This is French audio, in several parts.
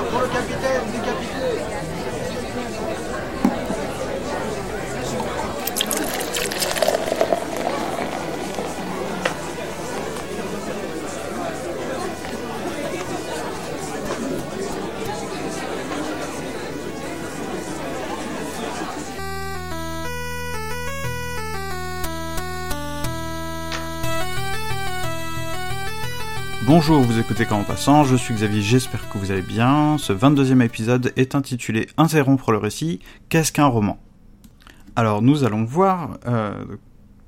Victoire pour le capitaine décapité. Bonjour, vous écoutez Comme en Passant, je suis Xavier, j'espère que vous allez bien. Ce 22e épisode est intitulé « Interrompre le récit, qu'est-ce qu'un roman ?» Alors nous allons voir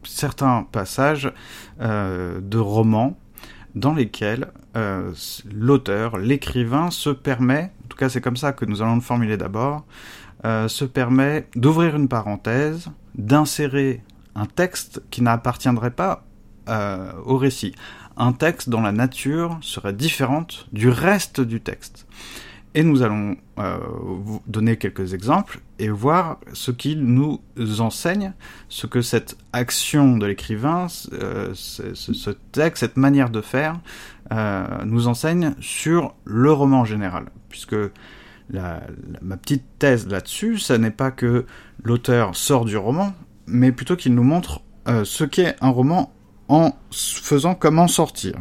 certains passages de romans dans lesquels l'auteur, l'écrivain, se permet, en tout cas c'est comme ça que nous allons le formuler d'abord, se permet d'ouvrir une parenthèse, d'insérer un texte qui n'appartiendrait pas au récit. Un texte dont la nature serait différente du reste du texte. Et nous allons vous donner quelques exemples et voir ce qu'il nous enseigne, ce que cette action de l'écrivain, ce texte, cette manière de faire, nous enseigne sur le roman en général. Puisque ma petite thèse là-dessus, ça n'est pas que l'auteur sort du roman, mais plutôt qu'il nous montre ce qu'est un roman en faisant comment sortir.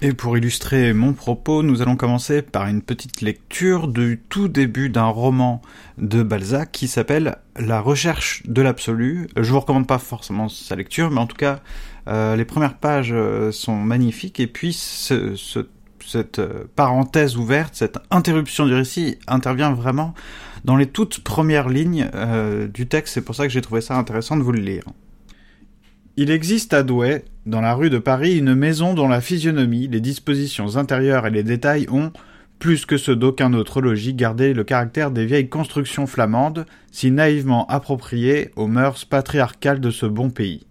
Et pour illustrer mon propos, nous allons commencer par une petite lecture du tout début d'un roman de Balzac qui s'appelle La recherche de l'absolu. Je vous recommande pas forcément sa lecture, mais en tout cas, les premières pages sont magnifiques, et puis cette parenthèse ouverte, cette interruption du récit intervient vraiment dans les toutes premières lignes du texte, c'est pour ça que j'ai trouvé ça intéressant de vous le lire. Il existe à Douai, dans la rue de Paris, une maison dont la physionomie, les dispositions intérieures et les détails ont, plus que ceux d'aucun autre logis, gardé le caractère des vieilles constructions flamandes, si naïvement appropriées aux mœurs patriarcales de ce bon pays.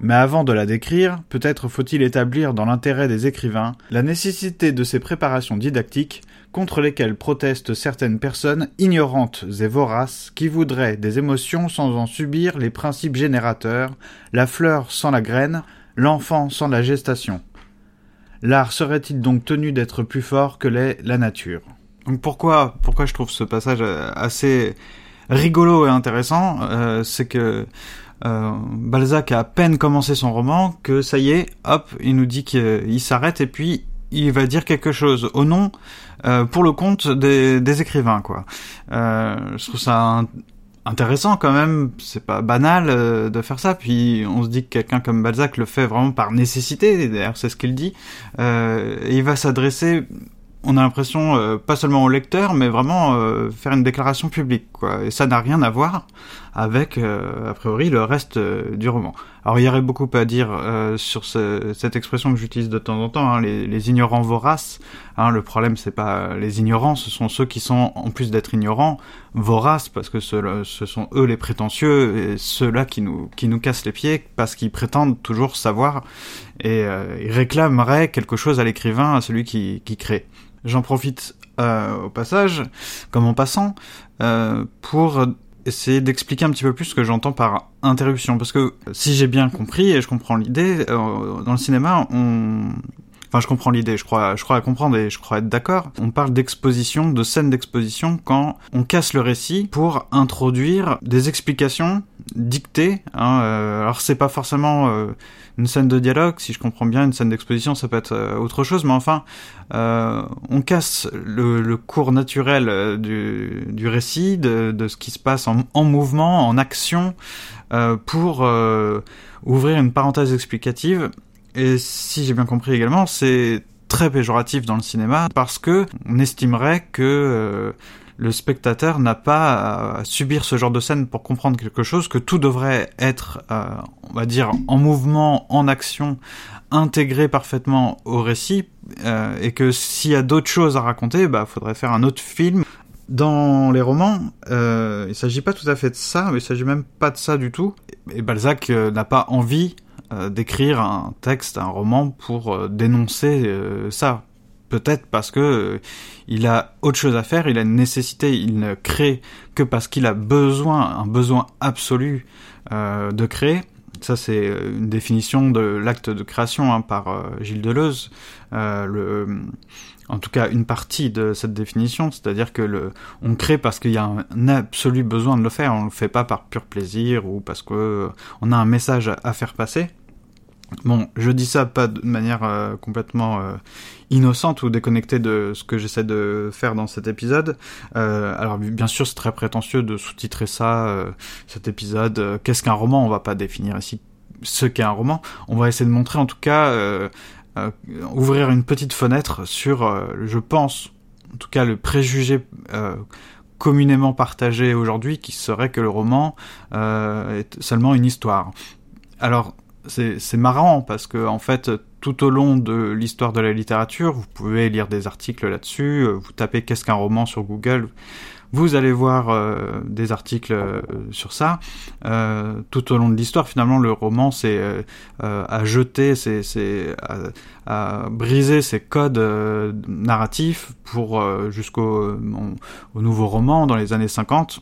Mais avant de la décrire, peut-être faut-il établir dans l'intérêt des écrivains la nécessité de ces préparations didactiques contre lesquelles protestent certaines personnes ignorantes et voraces qui voudraient des émotions sans en subir les principes générateurs, la fleur sans la graine, l'enfant sans la gestation. L'art serait-il donc tenu d'être plus fort que l'est la nature ? Donc pourquoi je trouve ce passage assez rigolo et intéressant, c'est que Balzac a à peine commencé son roman que ça y est, hop, il nous dit qu'il s'arrête et puis il va dire quelque chose au nom, pour le compte des écrivains, quoi. Je trouve ça intéressant quand même, c'est pas banal de faire ça, puis on se dit que quelqu'un comme Balzac le fait vraiment par nécessité, et d'ailleurs c'est ce qu'il dit, et il va s'adresser, on a l'impression, pas seulement au lecteur, mais vraiment faire une déclaration publique, quoi. Et ça n'a rien à voir avec, a priori, le reste du roman. Alors, il y aurait beaucoup à dire sur cette expression que j'utilise de temps en temps, hein, les ignorants voraces. Hein, le problème, c'est pas les ignorants, ce sont ceux qui sont, en plus d'être ignorants, voraces, parce que ce sont eux les prétentieux, et ceux-là qui nous cassent les pieds, parce qu'ils prétendent toujours savoir, et ils réclameraient quelque chose à l'écrivain, à celui qui crée. J'en profite au passage, comme en passant, pour essayer d'expliquer un petit peu plus ce que j'entends par interruption. Parce que si j'ai bien compris, et je comprends l'idée, dans le cinéma, Enfin, je comprends l'idée, je crois la comprendre et je crois être d'accord. On parle d'exposition, de scène d'exposition, quand on casse le récit pour introduire des explications dictées. Hein, alors, c'est pas forcément une scène de dialogue, si je comprends bien, une scène d'exposition, ça peut être autre chose, mais enfin, on casse le cours naturel du récit, de ce qui se passe en mouvement, en action, pour ouvrir une parenthèse explicative. Et si j'ai bien compris également, c'est très péjoratif dans le cinéma parce que on estimerait que le spectateur n'a pas à subir ce genre de scène pour comprendre quelque chose, que tout devrait être, on va dire, en mouvement, en action, intégré parfaitement au récit, et que s'il y a d'autres choses à raconter, faudrait faire un autre film. Dans les romans, il s'agit pas tout à fait de ça, mais il s'agit même pas de ça du tout. Et Balzac n'a pas envie d'écrire un texte, un roman pour dénoncer ça. Peut-être parce que il a autre chose à faire, il a une nécessité, il ne crée que parce qu'il a un besoin absolu de créer. Ça, c'est une définition de l'acte de création, hein, par Gilles Deleuze, en tout cas une partie de cette définition, c'est-à-dire que on crée parce qu'il y a un absolu besoin de le faire, on le fait pas par pur plaisir ou parce que on a un message à faire passer. Bon, je dis ça pas de manière complètement innocente ou déconnectée de ce que j'essaie de faire dans cet épisode. Alors bien sûr, c'est très prétentieux de sous-titrer ça, cet épisode. Qu'est-ce qu'un roman ? On va pas définir ici ce qu'est un roman. On va essayer de montrer, en tout cas, ouvrir une petite fenêtre sur, je pense, en tout cas, le préjugé communément partagé aujourd'hui, qui serait que le roman est seulement une histoire. Alors, c'est marrant parce que, en fait, tout au long de l'histoire de la littérature, vous pouvez lire des articles là-dessus, vous tapez « Qu'est-ce qu'un roman ?» sur Google, vous allez voir des articles sur ça. Tout au long de l'histoire, finalement, le roman, c'est à jeter, à briser ses codes narratifs pour jusqu'au nouveau roman dans les années 50.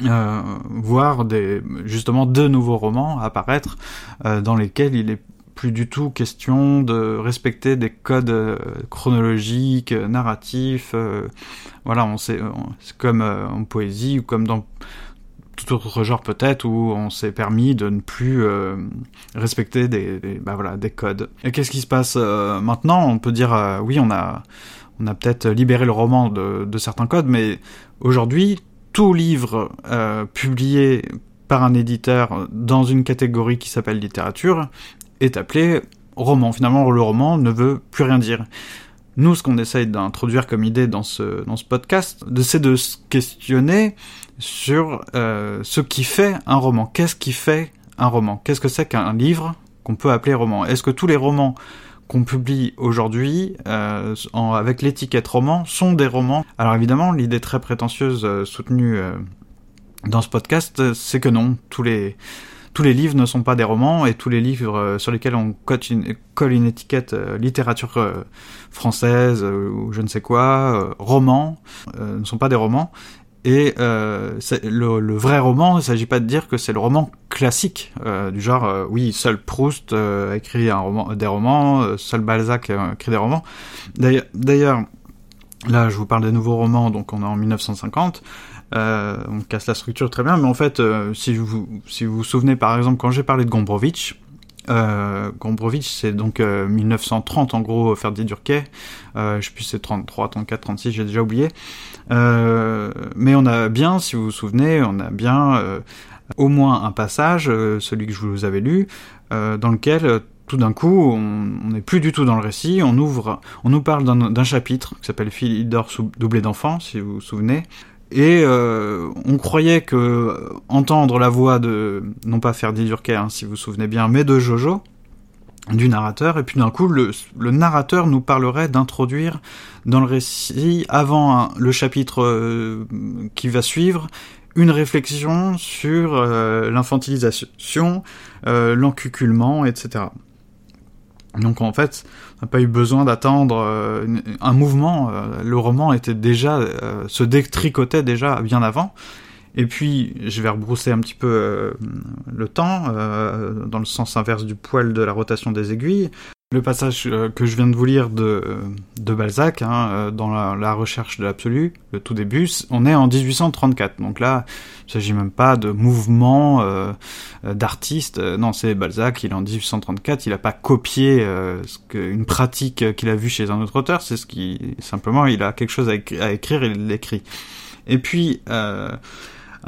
Voir de nouveaux romans apparaître dans lesquels il est plus du tout question de respecter des codes chronologiques, narratifs. Voilà, c'est comme en poésie ou comme dans tout autre genre peut-être où on s'est permis de ne plus respecter des codes. Et qu'est-ce qui se passe maintenant ? On peut dire oui, on a peut-être libéré le roman de certains codes, mais aujourd'hui, tout livre publié par un éditeur dans une catégorie qui s'appelle littérature est appelé roman. Finalement, le roman ne veut plus rien dire. Nous, ce qu'on essaye d'introduire comme idée dans ce podcast, c'est de se questionner sur ce qui fait un roman. Qu'est-ce qui fait un roman ? Qu'est-ce que c'est qu'un livre qu'on peut appeler roman ? Est-ce que tous les romans qu'on publie aujourd'hui avec l'étiquette roman sont des romans. Alors évidemment, l'idée très prétentieuse soutenue dans ce podcast, c'est que non, tous les livres ne sont pas des romans, et tous les livres sur lesquels on colle une étiquette littérature française ou je ne sais quoi, roman, ne sont pas des romans. Et le vrai roman, il ne s'agit pas de dire que c'est le roman classique, du genre, oui, seul Proust a écrit des romans, seul Balzac a écrit des romans. D'ailleurs, là, je vous parle des nouveaux romans, donc on est en 1950, on casse la structure très bien, mais en fait, si vous vous souvenez, par exemple, quand j'ai parlé de Gombrowicz, Gombrowicz, c'est donc 1930 en gros, Ferdydurke, je sais plus, c'est 33, 34, 36, j'ai déjà oublié, mais on a bien, si vous vous souvenez, au moins un passage, celui que je vous avais lu, dans lequel tout d'un coup on n'est plus du tout dans le récit, on nous parle d'un chapitre qui s'appelle Philidor doublé d'enfant, si vous vous souvenez. Et on croyait que entendre la voix de, non pas Ferdydurke, si vous vous souvenez bien, mais de Jojo, du narrateur, et puis d'un coup le narrateur nous parlerait d'introduire dans le récit, avant le chapitre qui va suivre, une réflexion sur l'infantilisation, l'encuculement, etc. Donc en fait, on n'a pas eu besoin d'attendre un mouvement. Le roman était déjà se détricotait déjà bien avant. Et puis, je vais rebrousser un petit peu le temps, dans le sens inverse du poil de la rotation des aiguilles. Le passage que je viens de vous lire de Balzac, dans la recherche de l'absolu, le tout début, on est en 1834. Donc là, il ne s'agit même pas de mouvement d'artistes. Non, c'est Balzac, il est en 1834, il n'a pas copié une pratique qu'il a vue chez un autre auteur, c'est simplement, il a quelque chose à écrire, il l'écrit. Et puis,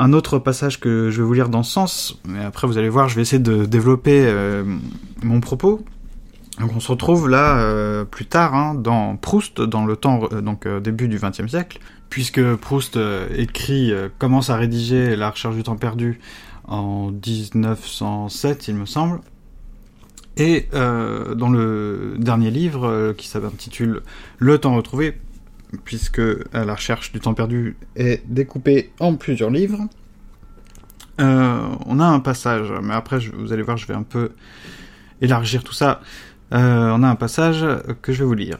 un autre passage que je vais vous lire dans ce sens, mais après vous allez voir, je vais essayer de développer mon propos. Donc on se retrouve là plus tard, dans Proust, dans le temps, début du XXe siècle, puisque Proust commence à rédiger La recherche du temps perdu en 1907, il me semble. Et dans le dernier livre, qui s'intitule Le Temps retrouvé, puisque la recherche du temps perdu est découpée en plusieurs livres. On a un passage, mais après vous allez voir, je vais un peu élargir tout ça. On a un passage que je vais vous lire.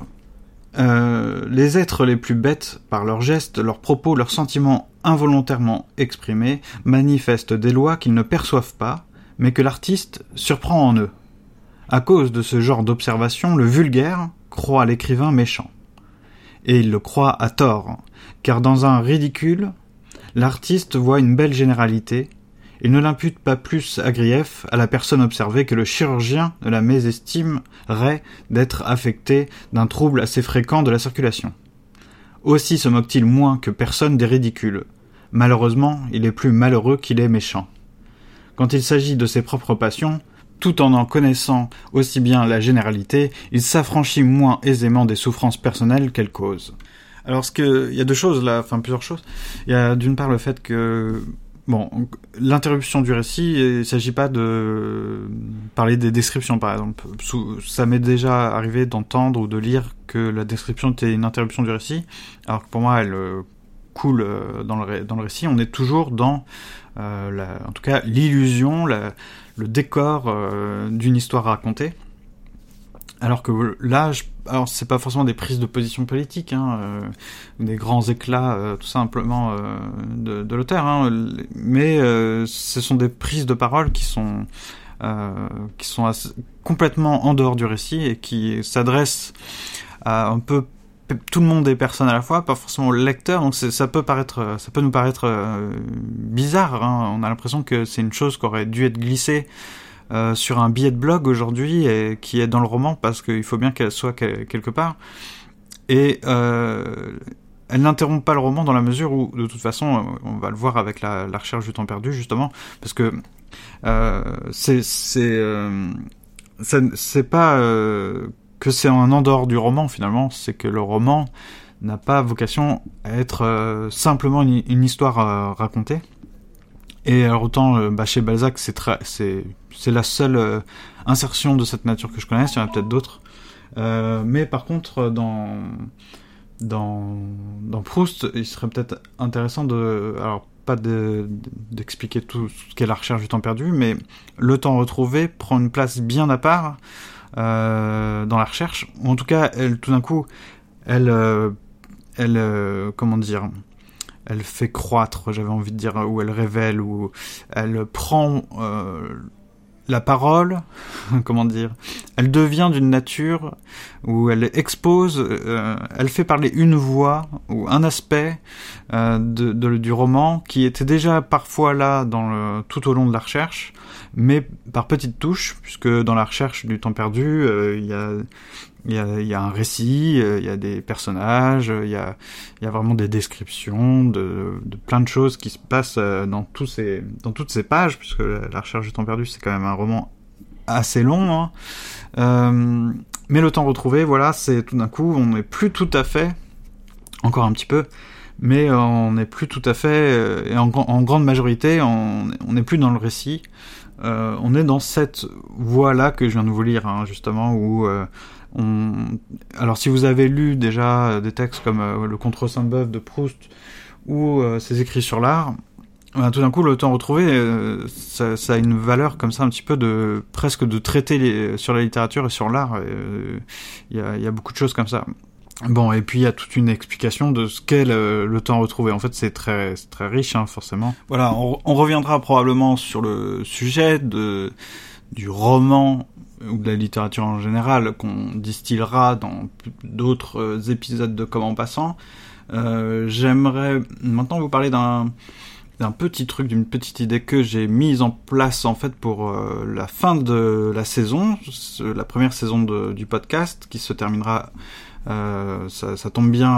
Les êtres les plus bêtes, par leurs gestes, leurs propos, leurs sentiments involontairement exprimés, manifestent des lois qu'ils ne perçoivent pas, mais que l'artiste surprend en eux. À cause de ce genre d'observation, le vulgaire croit l'écrivain méchant. et il le croit à tort, car dans un ridicule, l'artiste voit une belle généralité. Il ne l'impute pas plus à grief à la personne observée que le chirurgien de la mésestimerait d'être affecté d'un trouble assez fréquent de la circulation. Aussi se moque-t-il moins que personne des ridicules. Malheureusement, il est plus malheureux qu'il est méchant. Quand il s'agit de ses propres passions, tout en connaissant aussi bien la généralité, il s'affranchit moins aisément des souffrances personnelles qu'elle cause. Alors, il y a deux choses là, enfin plusieurs choses. Il y a d'une part le fait que l'interruption du récit, il ne s'agit pas de parler des descriptions, par exemple. Ça m'est déjà arrivé d'entendre ou de lire que la description était une interruption du récit, alors que pour moi, elle coule dans le récit. On est toujours dans, en tout cas, l'illusion, le décor d'une histoire racontée. Alors que là, c'est pas forcément des prises de position politique, des grands éclats, tout simplement de l'auteur, mais ce sont des prises de parole qui sont complètement en dehors du récit et qui s'adressent à un peu tout le monde et personne à la fois, pas forcément au lecteur. Donc ça peut nous paraître bizarre. On a l'impression que c'est une chose qui aurait dû être glissée sur un billet de blog aujourd'hui et qui est dans le roman parce qu'il faut bien qu'elle soit quelque part, et elle n'interrompt pas le roman dans la mesure où, de toute façon, on va le voir avec la recherche du temps perdu, justement, parce que c'est pas que c'est en dehors du roman, finalement, c'est que le roman n'a pas vocation à être simplement une histoire racontée. Et alors autant chez Balzac, c'est la seule insertion de cette nature que je connaisse, il y en a peut-être d'autres. Mais par contre, dans Proust, il serait peut-être intéressant d'expliquer tout ce qu'est la recherche du temps perdu, mais le temps retrouvé prend une place bien à part dans la recherche. En tout cas, elle, tout d'un coup, elle comment dire, elle fait croître, j'avais envie de dire, ou elle révèle, ou elle prend la parole, comment dire, elle devient d'une nature où elle expose, elle fait parler une voix ou un aspect du roman qui était déjà parfois là tout au long de la recherche, mais par petites touches, puisque dans la recherche du temps perdu, il y a un récit, il y a des personnages, il y a vraiment des descriptions de plein de choses qui se passent dans toutes ces pages, puisque la recherche du temps perdu, c'est quand même un roman assez long, mais le temps retrouvé, voilà, c'est tout d'un coup, on n'est plus tout à fait, encore un petit peu, mais on n'est plus tout à fait, et en grande majorité, on n'est plus dans le récit, on est dans cette voie-là que je viens de vous lire, justement, où... Alors si vous avez lu déjà des textes comme Le Contre Saint-Beuve de Proust ou ses écrits sur l'art, tout d'un coup le temps retrouvé, ça a une valeur comme ça un petit peu presque de traité sur la littérature et sur l'art. Il y a beaucoup de choses comme ça. Bon, et puis il y a toute une explication de ce qu'est le temps retrouvé. En fait, c'est très riche, forcément. Voilà, on reviendra probablement sur le sujet du roman ou de la littérature en général, qu'on distillera dans d'autres épisodes de Comme en Passant. J'aimerais maintenant vous parler d'un petit truc, d'une petite idée que j'ai mise en place en fait pour la fin de la saison, la première saison du podcast qui se terminera, ça tombe bien,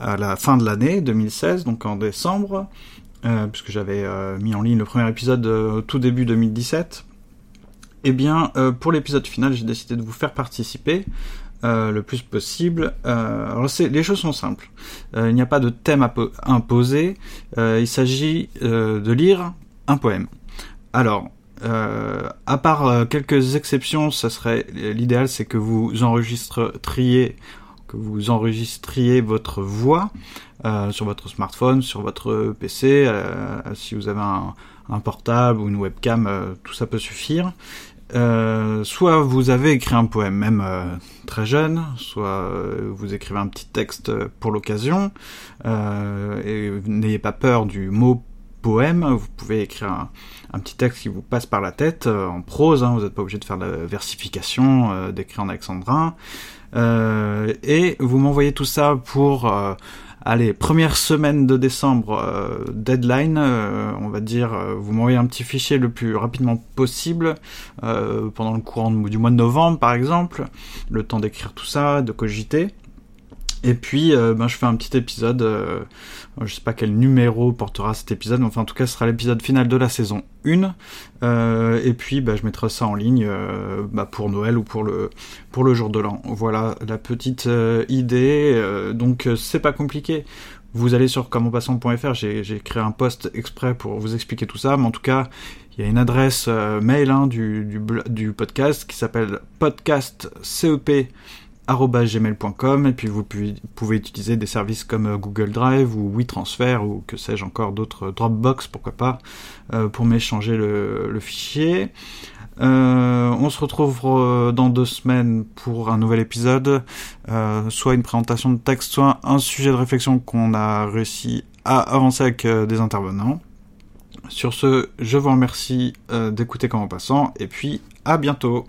à la fin de l'année 2016, donc en décembre, puisque j'avais mis en ligne le premier épisode au tout début 2017. Eh bien, pour l'épisode final, j'ai décidé de vous faire participer le plus possible. Alors, les choses sont simples. Il n'y a pas de thème imposé. Il s'agit de lire un poème. Alors, à part quelques exceptions, l'idéal, c'est que vous enregistriez votre voix sur votre smartphone, sur votre PC, si vous avez un portable ou une webcam, tout ça peut suffire. Soit vous avez écrit un poème, même très jeune, soit vous écrivez un petit texte pour l'occasion, et n'ayez pas peur du mot poème, vous pouvez écrire un petit texte qui vous passe par la tête, en prose, hein, vous n'êtes pas obligé de faire la versification, d'écrire en alexandrin, et vous m'envoyez tout ça pour, allez, première semaine de décembre, deadline, on va dire, vous m'envoyez un petit fichier le plus rapidement possible, pendant le courant du mois de novembre par exemple, le temps d'écrire tout ça, de cogiter. Et puis, je fais un petit épisode, je sais pas quel numéro portera cet épisode, mais enfin en tout cas ce sera l'épisode final de la saison 1, et puis je mettrai ça en ligne pour Noël ou pour le jour de l'an. Voilà la petite idée, donc c'est pas compliqué. Vous allez sur commeonpassant.fr, j'ai créé un post exprès pour vous expliquer tout ça, mais en tout cas, il y a une adresse mail du podcast qui s'appelle podcastcep@gmail.com, et puis vous pouvez utiliser des services comme Google Drive ou WeTransfer ou que sais-je encore d'autres, Dropbox pourquoi pas, pour m'échanger le fichier. On se retrouve dans 2 semaines pour un nouvel épisode, soit une présentation de texte, soit un sujet de réflexion qu'on a réussi à avancer avec des intervenants. Sur ce, je vous remercie d'écouter Comme en Passant, et puis à bientôt.